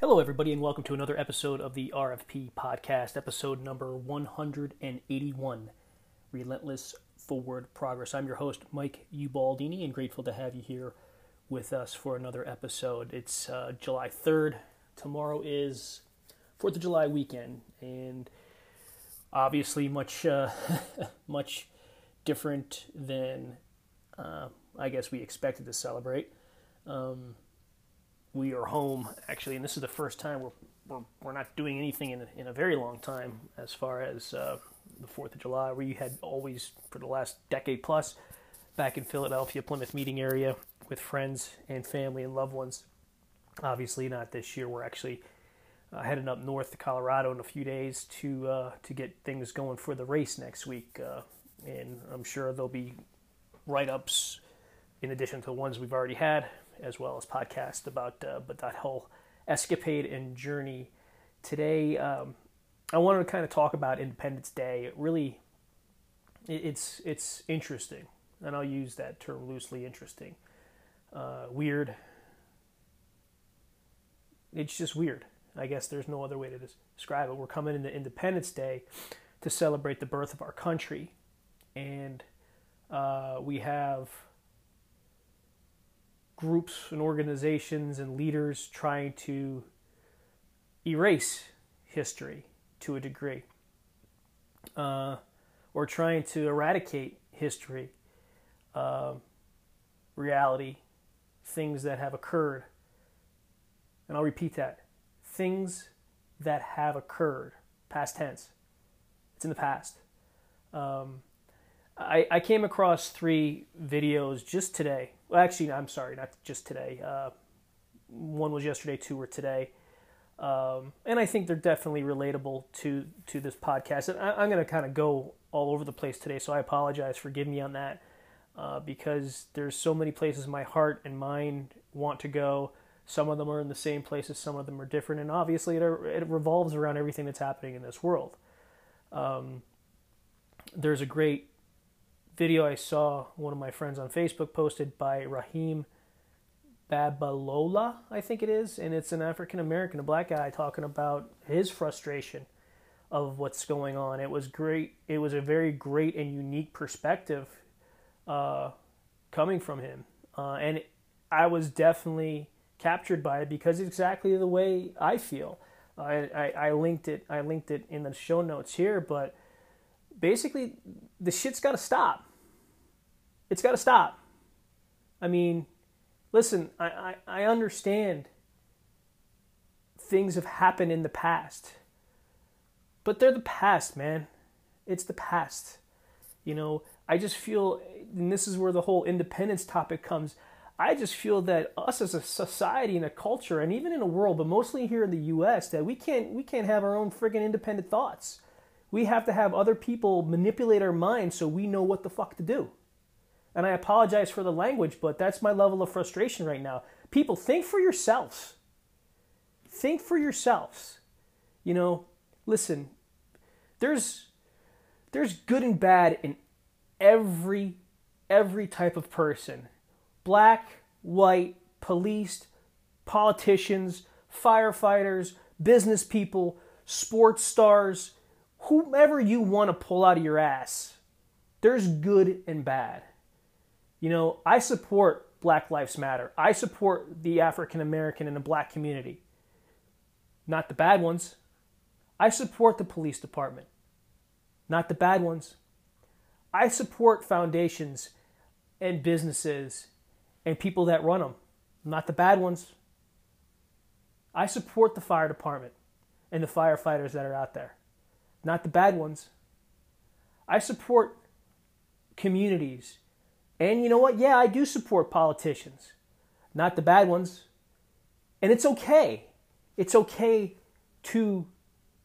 Hello, everybody, and welcome to another episode of the RFP podcast, episode number 181, Relentless Forward Progress. I'm your host, Mike Ubaldini, and grateful to have you here with us for another episode. It's July 3rd. Tomorrow is 4th of July weekend, and obviously much different than I guess we expected to celebrate. We are home, actually, and this is the first time we're not doing anything in a very long time as far as the 4th of July. We had always, for the last decade plus, back in Philadelphia, Plymouth meeting area with friends and family and loved ones. Obviously not this year. We're actually heading up north to Colorado in a few days to get things going for the race next week. And I'm sure there'll be write-ups in addition to the ones we've already had, as well as podcast about but that whole escapade and journey. Today, I wanted to kind of talk about Independence Day. It's interesting, and I'll use that term loosely, interesting. Weird. It's just weird. I guess there's no other way to describe it. We're coming into Independence Day to celebrate the birth of our country, and we have groups and organizations and leaders trying to erase history to a degree, or trying to eradicate history, reality, things that have occurred. And I'll repeat that. Things that have occurred. Past tense. It's in the past. I came across three videos just today. Well, actually, I'm sorry, not just today. One was yesterday, two were today. And I think they're definitely relatable to this podcast. And I'm going to kind of go all over the place today, so I apologize. Forgive me on that, because there's so many places my heart and mind want to go. Some of them are in the same places, some of them are different. And obviously, it revolves around everything that's happening in this world. There's a great video I saw one of my friends on Facebook posted by Rahim Babalola, I think it is, and it's an African-American, a black guy, talking about his frustration of what's going on. It was great. It was a very great and unique perspective coming from him, and I was definitely captured by it because it's exactly the way I feel. I linked it in the show notes here, but basically, the shit's got to stop. It's got to stop. I mean, listen, I understand things have happened in the past, but they're the past, man. It's the past. You know, I just feel, and this is where the whole independence topic comes, I just feel that us as a society and a culture, and even in the world, but mostly here in the U.S., that we can't have our own friggin' independent thoughts. We have to have other people manipulate our minds so we know what the fuck to do. And I apologize for the language, but that's my level of frustration right now. People, think for yourselves. Think for yourselves. You know, listen, there's good and bad in every type of person. Black, white, police, politicians, firefighters, business people, sports stars, whomever you want to pull out of your ass, there's good and bad. You know, I support Black Lives Matter. I support the African American and the black community. Not the bad ones. I support the police department. Not the bad ones. I support foundations and businesses and people that run them. Not the bad ones. I support the fire department and the firefighters that are out there. Not the bad ones. I support communities. And you know what? Yeah, I do support politicians. Not the bad ones. And it's okay. It's okay to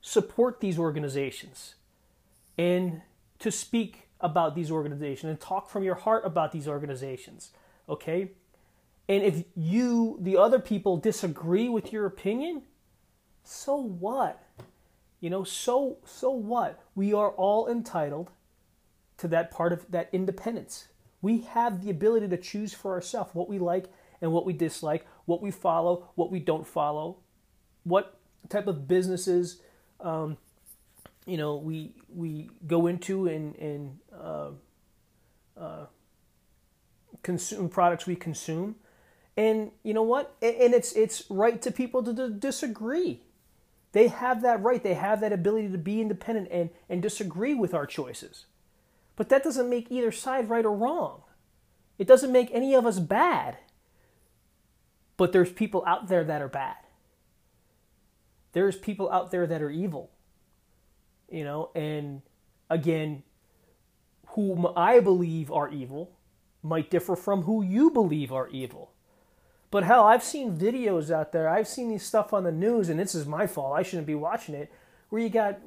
support these organizations and to speak about these organizations and talk from your heart about these organizations. Okay? And if you, the other people, disagree with your opinion, so what? You know, so what? We are all entitled to that part of that independence. We have the ability to choose for ourselves what we like and what we dislike, what we follow, what we don't follow, what type of businesses we go into and consume products we consume. And you know what? And it's right to people to disagree. They have that right. They have that ability to be independent and disagree with our choices. But that doesn't make either side right or wrong. It doesn't make any of us bad. But there's people out there that are bad. There's people out there that are evil. You know, and again, whom I believe are evil might differ from who you believe are evil. But hell, I've seen videos out there. I've seen these stuff on the news, and this is my fault. I shouldn't be watching it. Where you got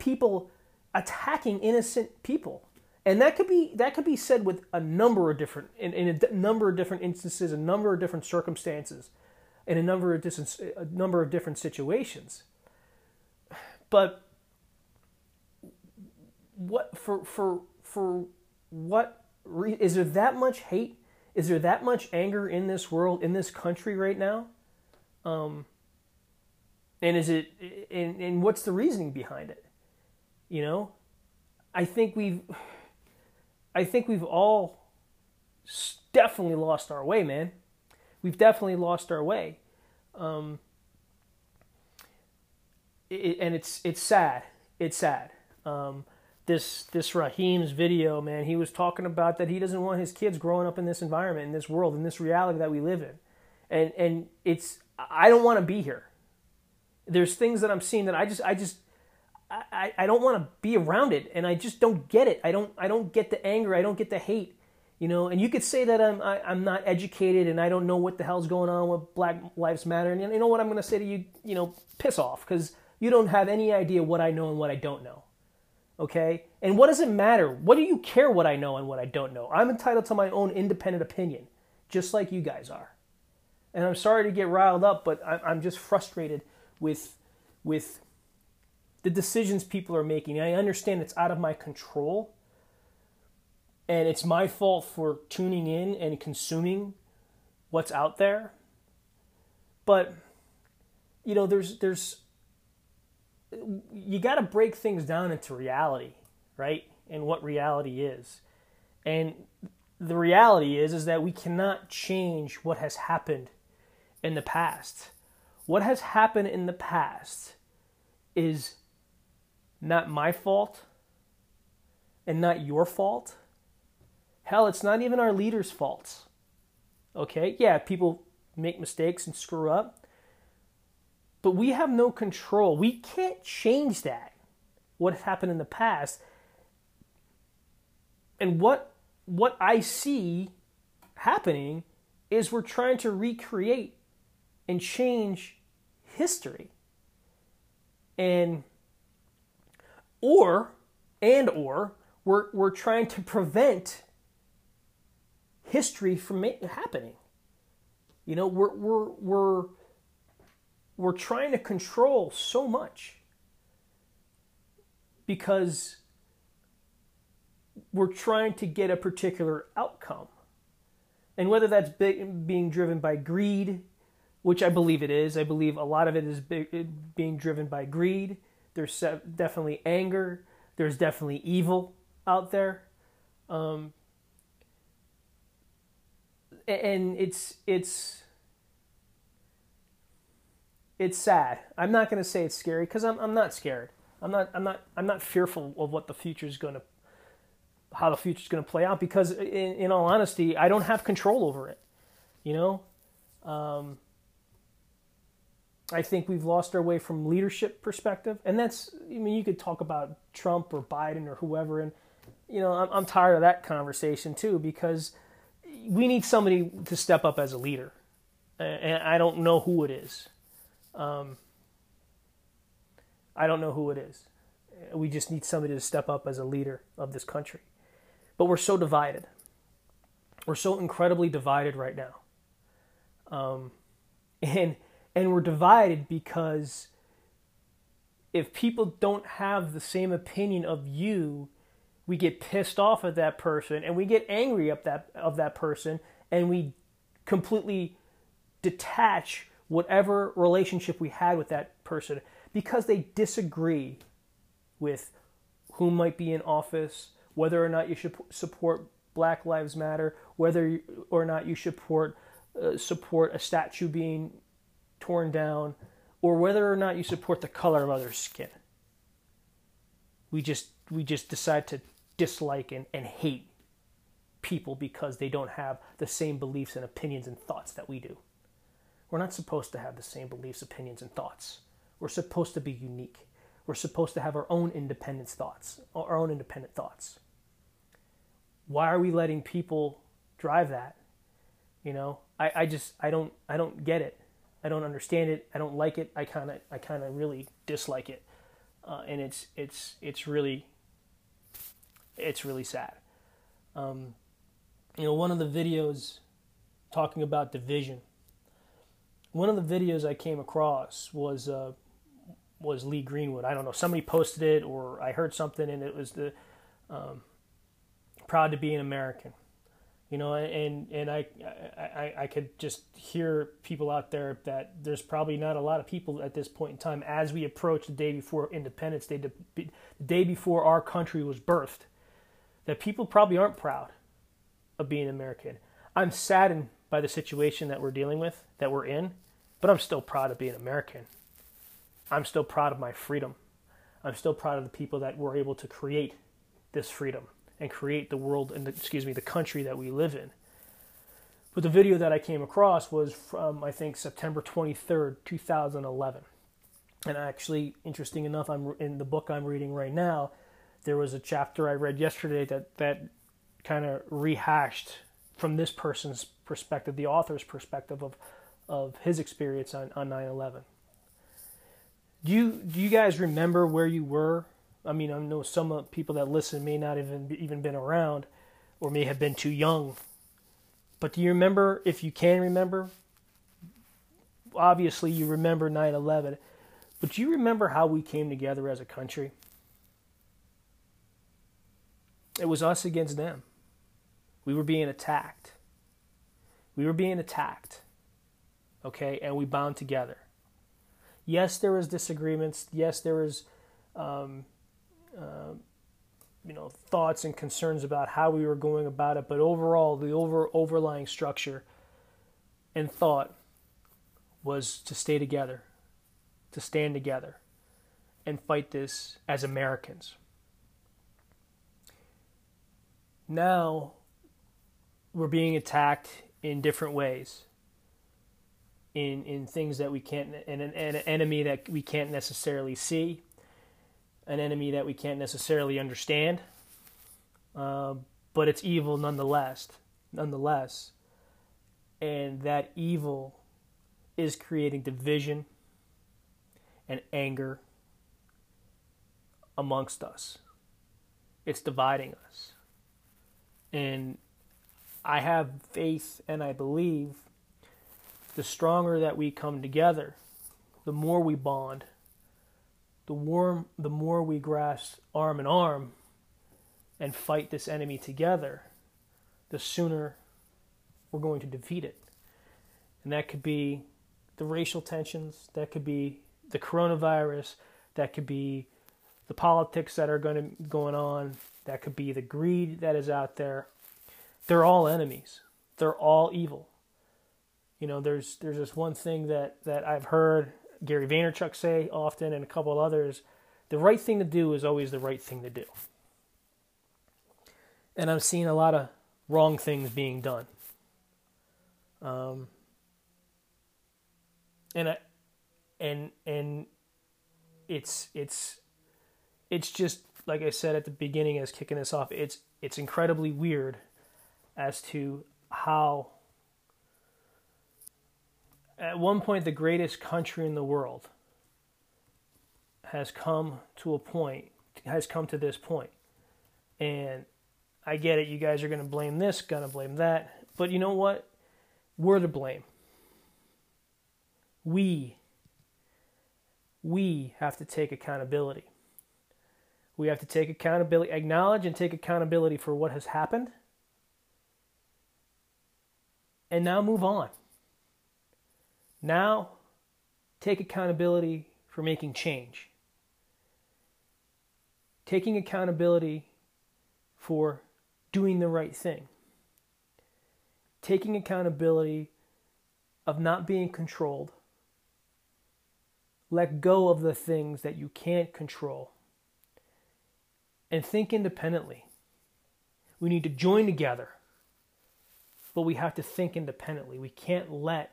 people attacking innocent people, and that could be said with a number of different in a number of different instances, a number of different circumstances, in a number of different situations. But what for what reason? Is there that much hate? Is there that much anger in this world, in this country right now? And is it? And what's the reasoning behind it? You know, I think we've all definitely lost our way, man. We've definitely lost our way, and it's sad. It's sad. This Rahim's video, man, he was talking about that he doesn't want his kids growing up in this environment, in this world, in this reality that we live in. And it's, I don't want to be here. There's things that I'm seeing that I don't want to be around it, and I just don't get it. I don't get the anger. I don't get the hate, you know. And you could say that I'm not educated and I don't know what the hell's going on with Black Lives Matter. And you know what I'm going to say to you? You know, piss off, because you don't have any idea what I know and what I don't know. Okay? And what does it matter? What do you care what I know and what I don't know? I'm entitled to my own independent opinion, just like you guys are. And I'm sorry to get riled up, but I'm just frustrated with the decisions people are making. I understand it's out of my control, and it's my fault for tuning in and consuming what's out there. But, you know, you got to break things down into reality, right? And what reality is. And the reality is that we cannot change what has happened in the past. What has happened in the past is not my fault and not your fault. Hell, it's not even our leaders' faults. Okay? Yeah, people make mistakes and screw up. But we have no control. We can't change that, what happened in the past. And what I see happening is we're trying to recreate and change history. And we're trying to prevent history from happening. You know, we're trying to control so much because we're trying to get a particular outcome. And whether that's being driven by greed, which I believe it is, I believe a lot of it is being driven by greed. There's definitely anger. There's definitely evil out there. And it's sad. I'm not going to say it's scary, because I'm not scared. I'm not fearful of what the future's going to, how the future's going to play out, because in all honesty, I don't have control over it. You know, I think we've lost our way from leadership perspective, and that's, I mean, you could talk about Trump or Biden or whoever, and you know, I'm tired of that conversation too, because we need somebody to step up as a leader, and I don't know who it is. I don't know who it is. We just need somebody to step up as a leader of this country. But we're so divided. We're so incredibly divided right now. And we're divided because if people don't have the same opinion of you, we get pissed off at that person, and we get angry of that person, and we completely detach whatever relationship we had with that person because they disagree with who might be in office, whether or not you should support Black Lives Matter, whether or not you should support a statue being torn down, or whether or not you support the color of others' skin. We just decide to dislike and hate people because they don't have the same beliefs and opinions and thoughts that we do. We're not supposed to have the same beliefs, opinions, and thoughts. We're supposed to be unique. We're supposed to have our own independent thoughts, Why are we letting people drive that? You know, I just don't get it. I don't understand it. I don't like it. I kind of really dislike it, and it's really sad. You know, one of the videos talking about division. One of the videos I came across was Lee Greenwood. I don't know. Somebody posted it, or I heard something, and it was the proud to be an American. You know, and I could just hear people out there that there's probably not a lot of people at this point in time, as we approach the day before Independence Day, the day before our country was birthed, that people probably aren't proud of being American. I'm saddened by the situation that we're dealing with, that we're in, but I'm still proud of being American. I'm still proud of my freedom. I'm still proud of the people that were able to create this freedom and create the world, and the country that we live in. But the video that I came across was from, I think, September 23rd, 2011. And actually, interesting enough, I'm in the book I'm reading right now, there was a chapter I read yesterday that kind of rehashed, from this person's perspective, the author's perspective of his experience on 9/11. Do you guys remember where you were? I mean, I know some people that listen may not even been around, or may have been too young. But do you remember, if you can remember? Obviously, you remember 9/11, but do you remember how we came together as a country? It was us against them. We were being attacked. Okay, and we bound together. Yes, there was disagreements. Yes, there was thoughts and concerns about how we were going about it, but overall, the overlying structure and thought was to stay together, to stand together, and fight this as Americans. Now, we're being attacked in different ways, in things that we can't, and an enemy that we can't necessarily see, an enemy that we can't necessarily understand, but it's evil nonetheless, and that evil is creating division and anger amongst us. It's dividing us, and I have faith, and I believe the stronger that we come together, the more we bond, the more we grasp arm in arm and fight this enemy together, the sooner we're going to defeat it. And that could be the racial tensions, that could be the coronavirus, that could be the politics that are going on, that could be the greed that is out there. They're all enemies. They're all evil. You know, there's this one thing that I've heard Gary Vaynerchuk say often, and a couple others: the right thing to do is always the right thing to do. And I'm seeing a lot of wrong things being done. And it's just like I said at the beginning, as kicking this off, it's incredibly weird as to how, at one point, the greatest country in the world has come to this point. And I get it, you guys are going to blame this, going to blame that. But you know what? We're to blame. We have to take accountability. We have to take accountability, acknowledge and take accountability for what has happened, and now move on. Now Take accountability for making change. Taking accountability for doing the right thing. Taking accountability of not being controlled. Let go of the things that you can't control. And think independently. We need to join together, but we have to think independently. We can't let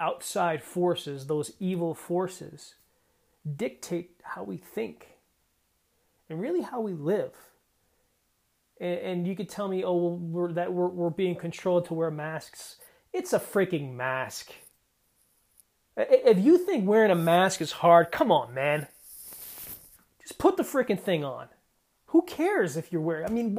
outside forces, those evil forces, dictate how we think and really how we live. And you could tell me, oh, well, we're being controlled to wear masks. It's a freaking mask. If you think wearing a mask is hard, come on, man. Just put the freaking thing on. Who cares if you're wearing? I mean,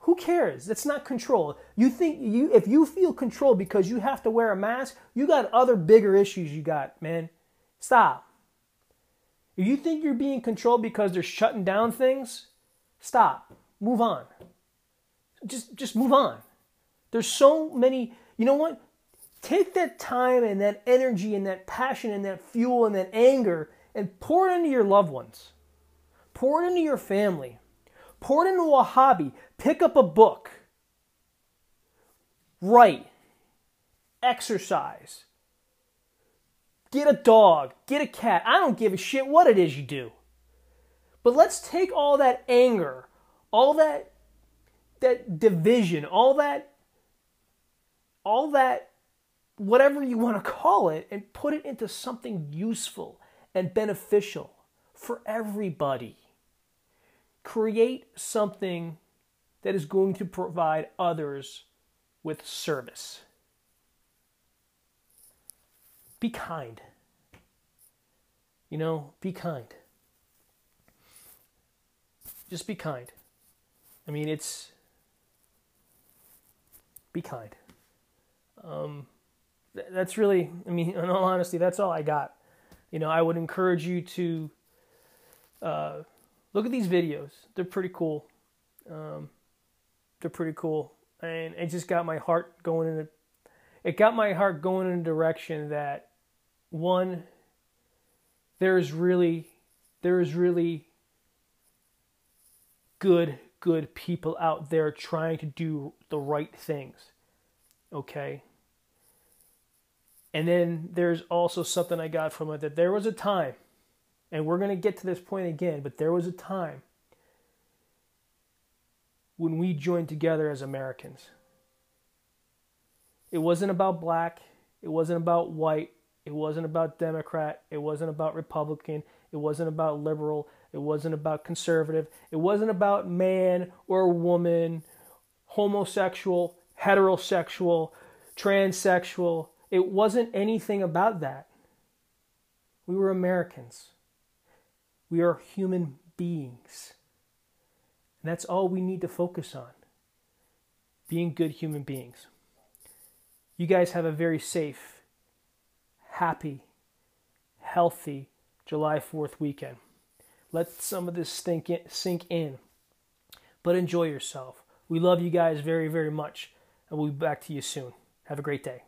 who cares? That's not control. You think if you feel controlled because you have to wear a mask, you got other bigger issues you got, man. Stop. If you think you're being controlled because they're shutting down things, stop. Move on. Just move on. There's so many, you know what? Take that time and that energy and that passion and that fuel and that anger and pour it into your loved ones. Pour it into your family. Pour it into a hobby. Pick up a book. Write. Exercise. Get a dog. Get a cat. I don't give a shit what it is you do. But let's take all that anger, all that division, all that whatever you want to call it, and put it into something useful and beneficial for everybody. Create something that is going to provide others with service. Be kind. You know, be kind. Just be kind. I mean, be kind. That's really, I mean, in all honesty, that's all I got. You know, I would encourage you to look at these videos. They're pretty cool. And it just got my heart going in a direction that, one, there is really good people out there trying to do the right things. Okay? And then there's also something I got from it, that there was a time, and we're going to get to this point again, but there was a time when we joined together as Americans. It wasn't about black. It wasn't about white. It wasn't about Democrat. It wasn't about Republican. It wasn't about liberal. It wasn't about conservative. It wasn't about man or woman, homosexual, heterosexual, transsexual. It wasn't anything about that. We were Americans. We are human beings. And that's all we need to focus on. Being good human beings. You guys have a very safe, happy, healthy July 4th weekend. Let some of this sink in. But enjoy yourself. We love you guys very, very much. And we'll be back to you soon. Have a great day.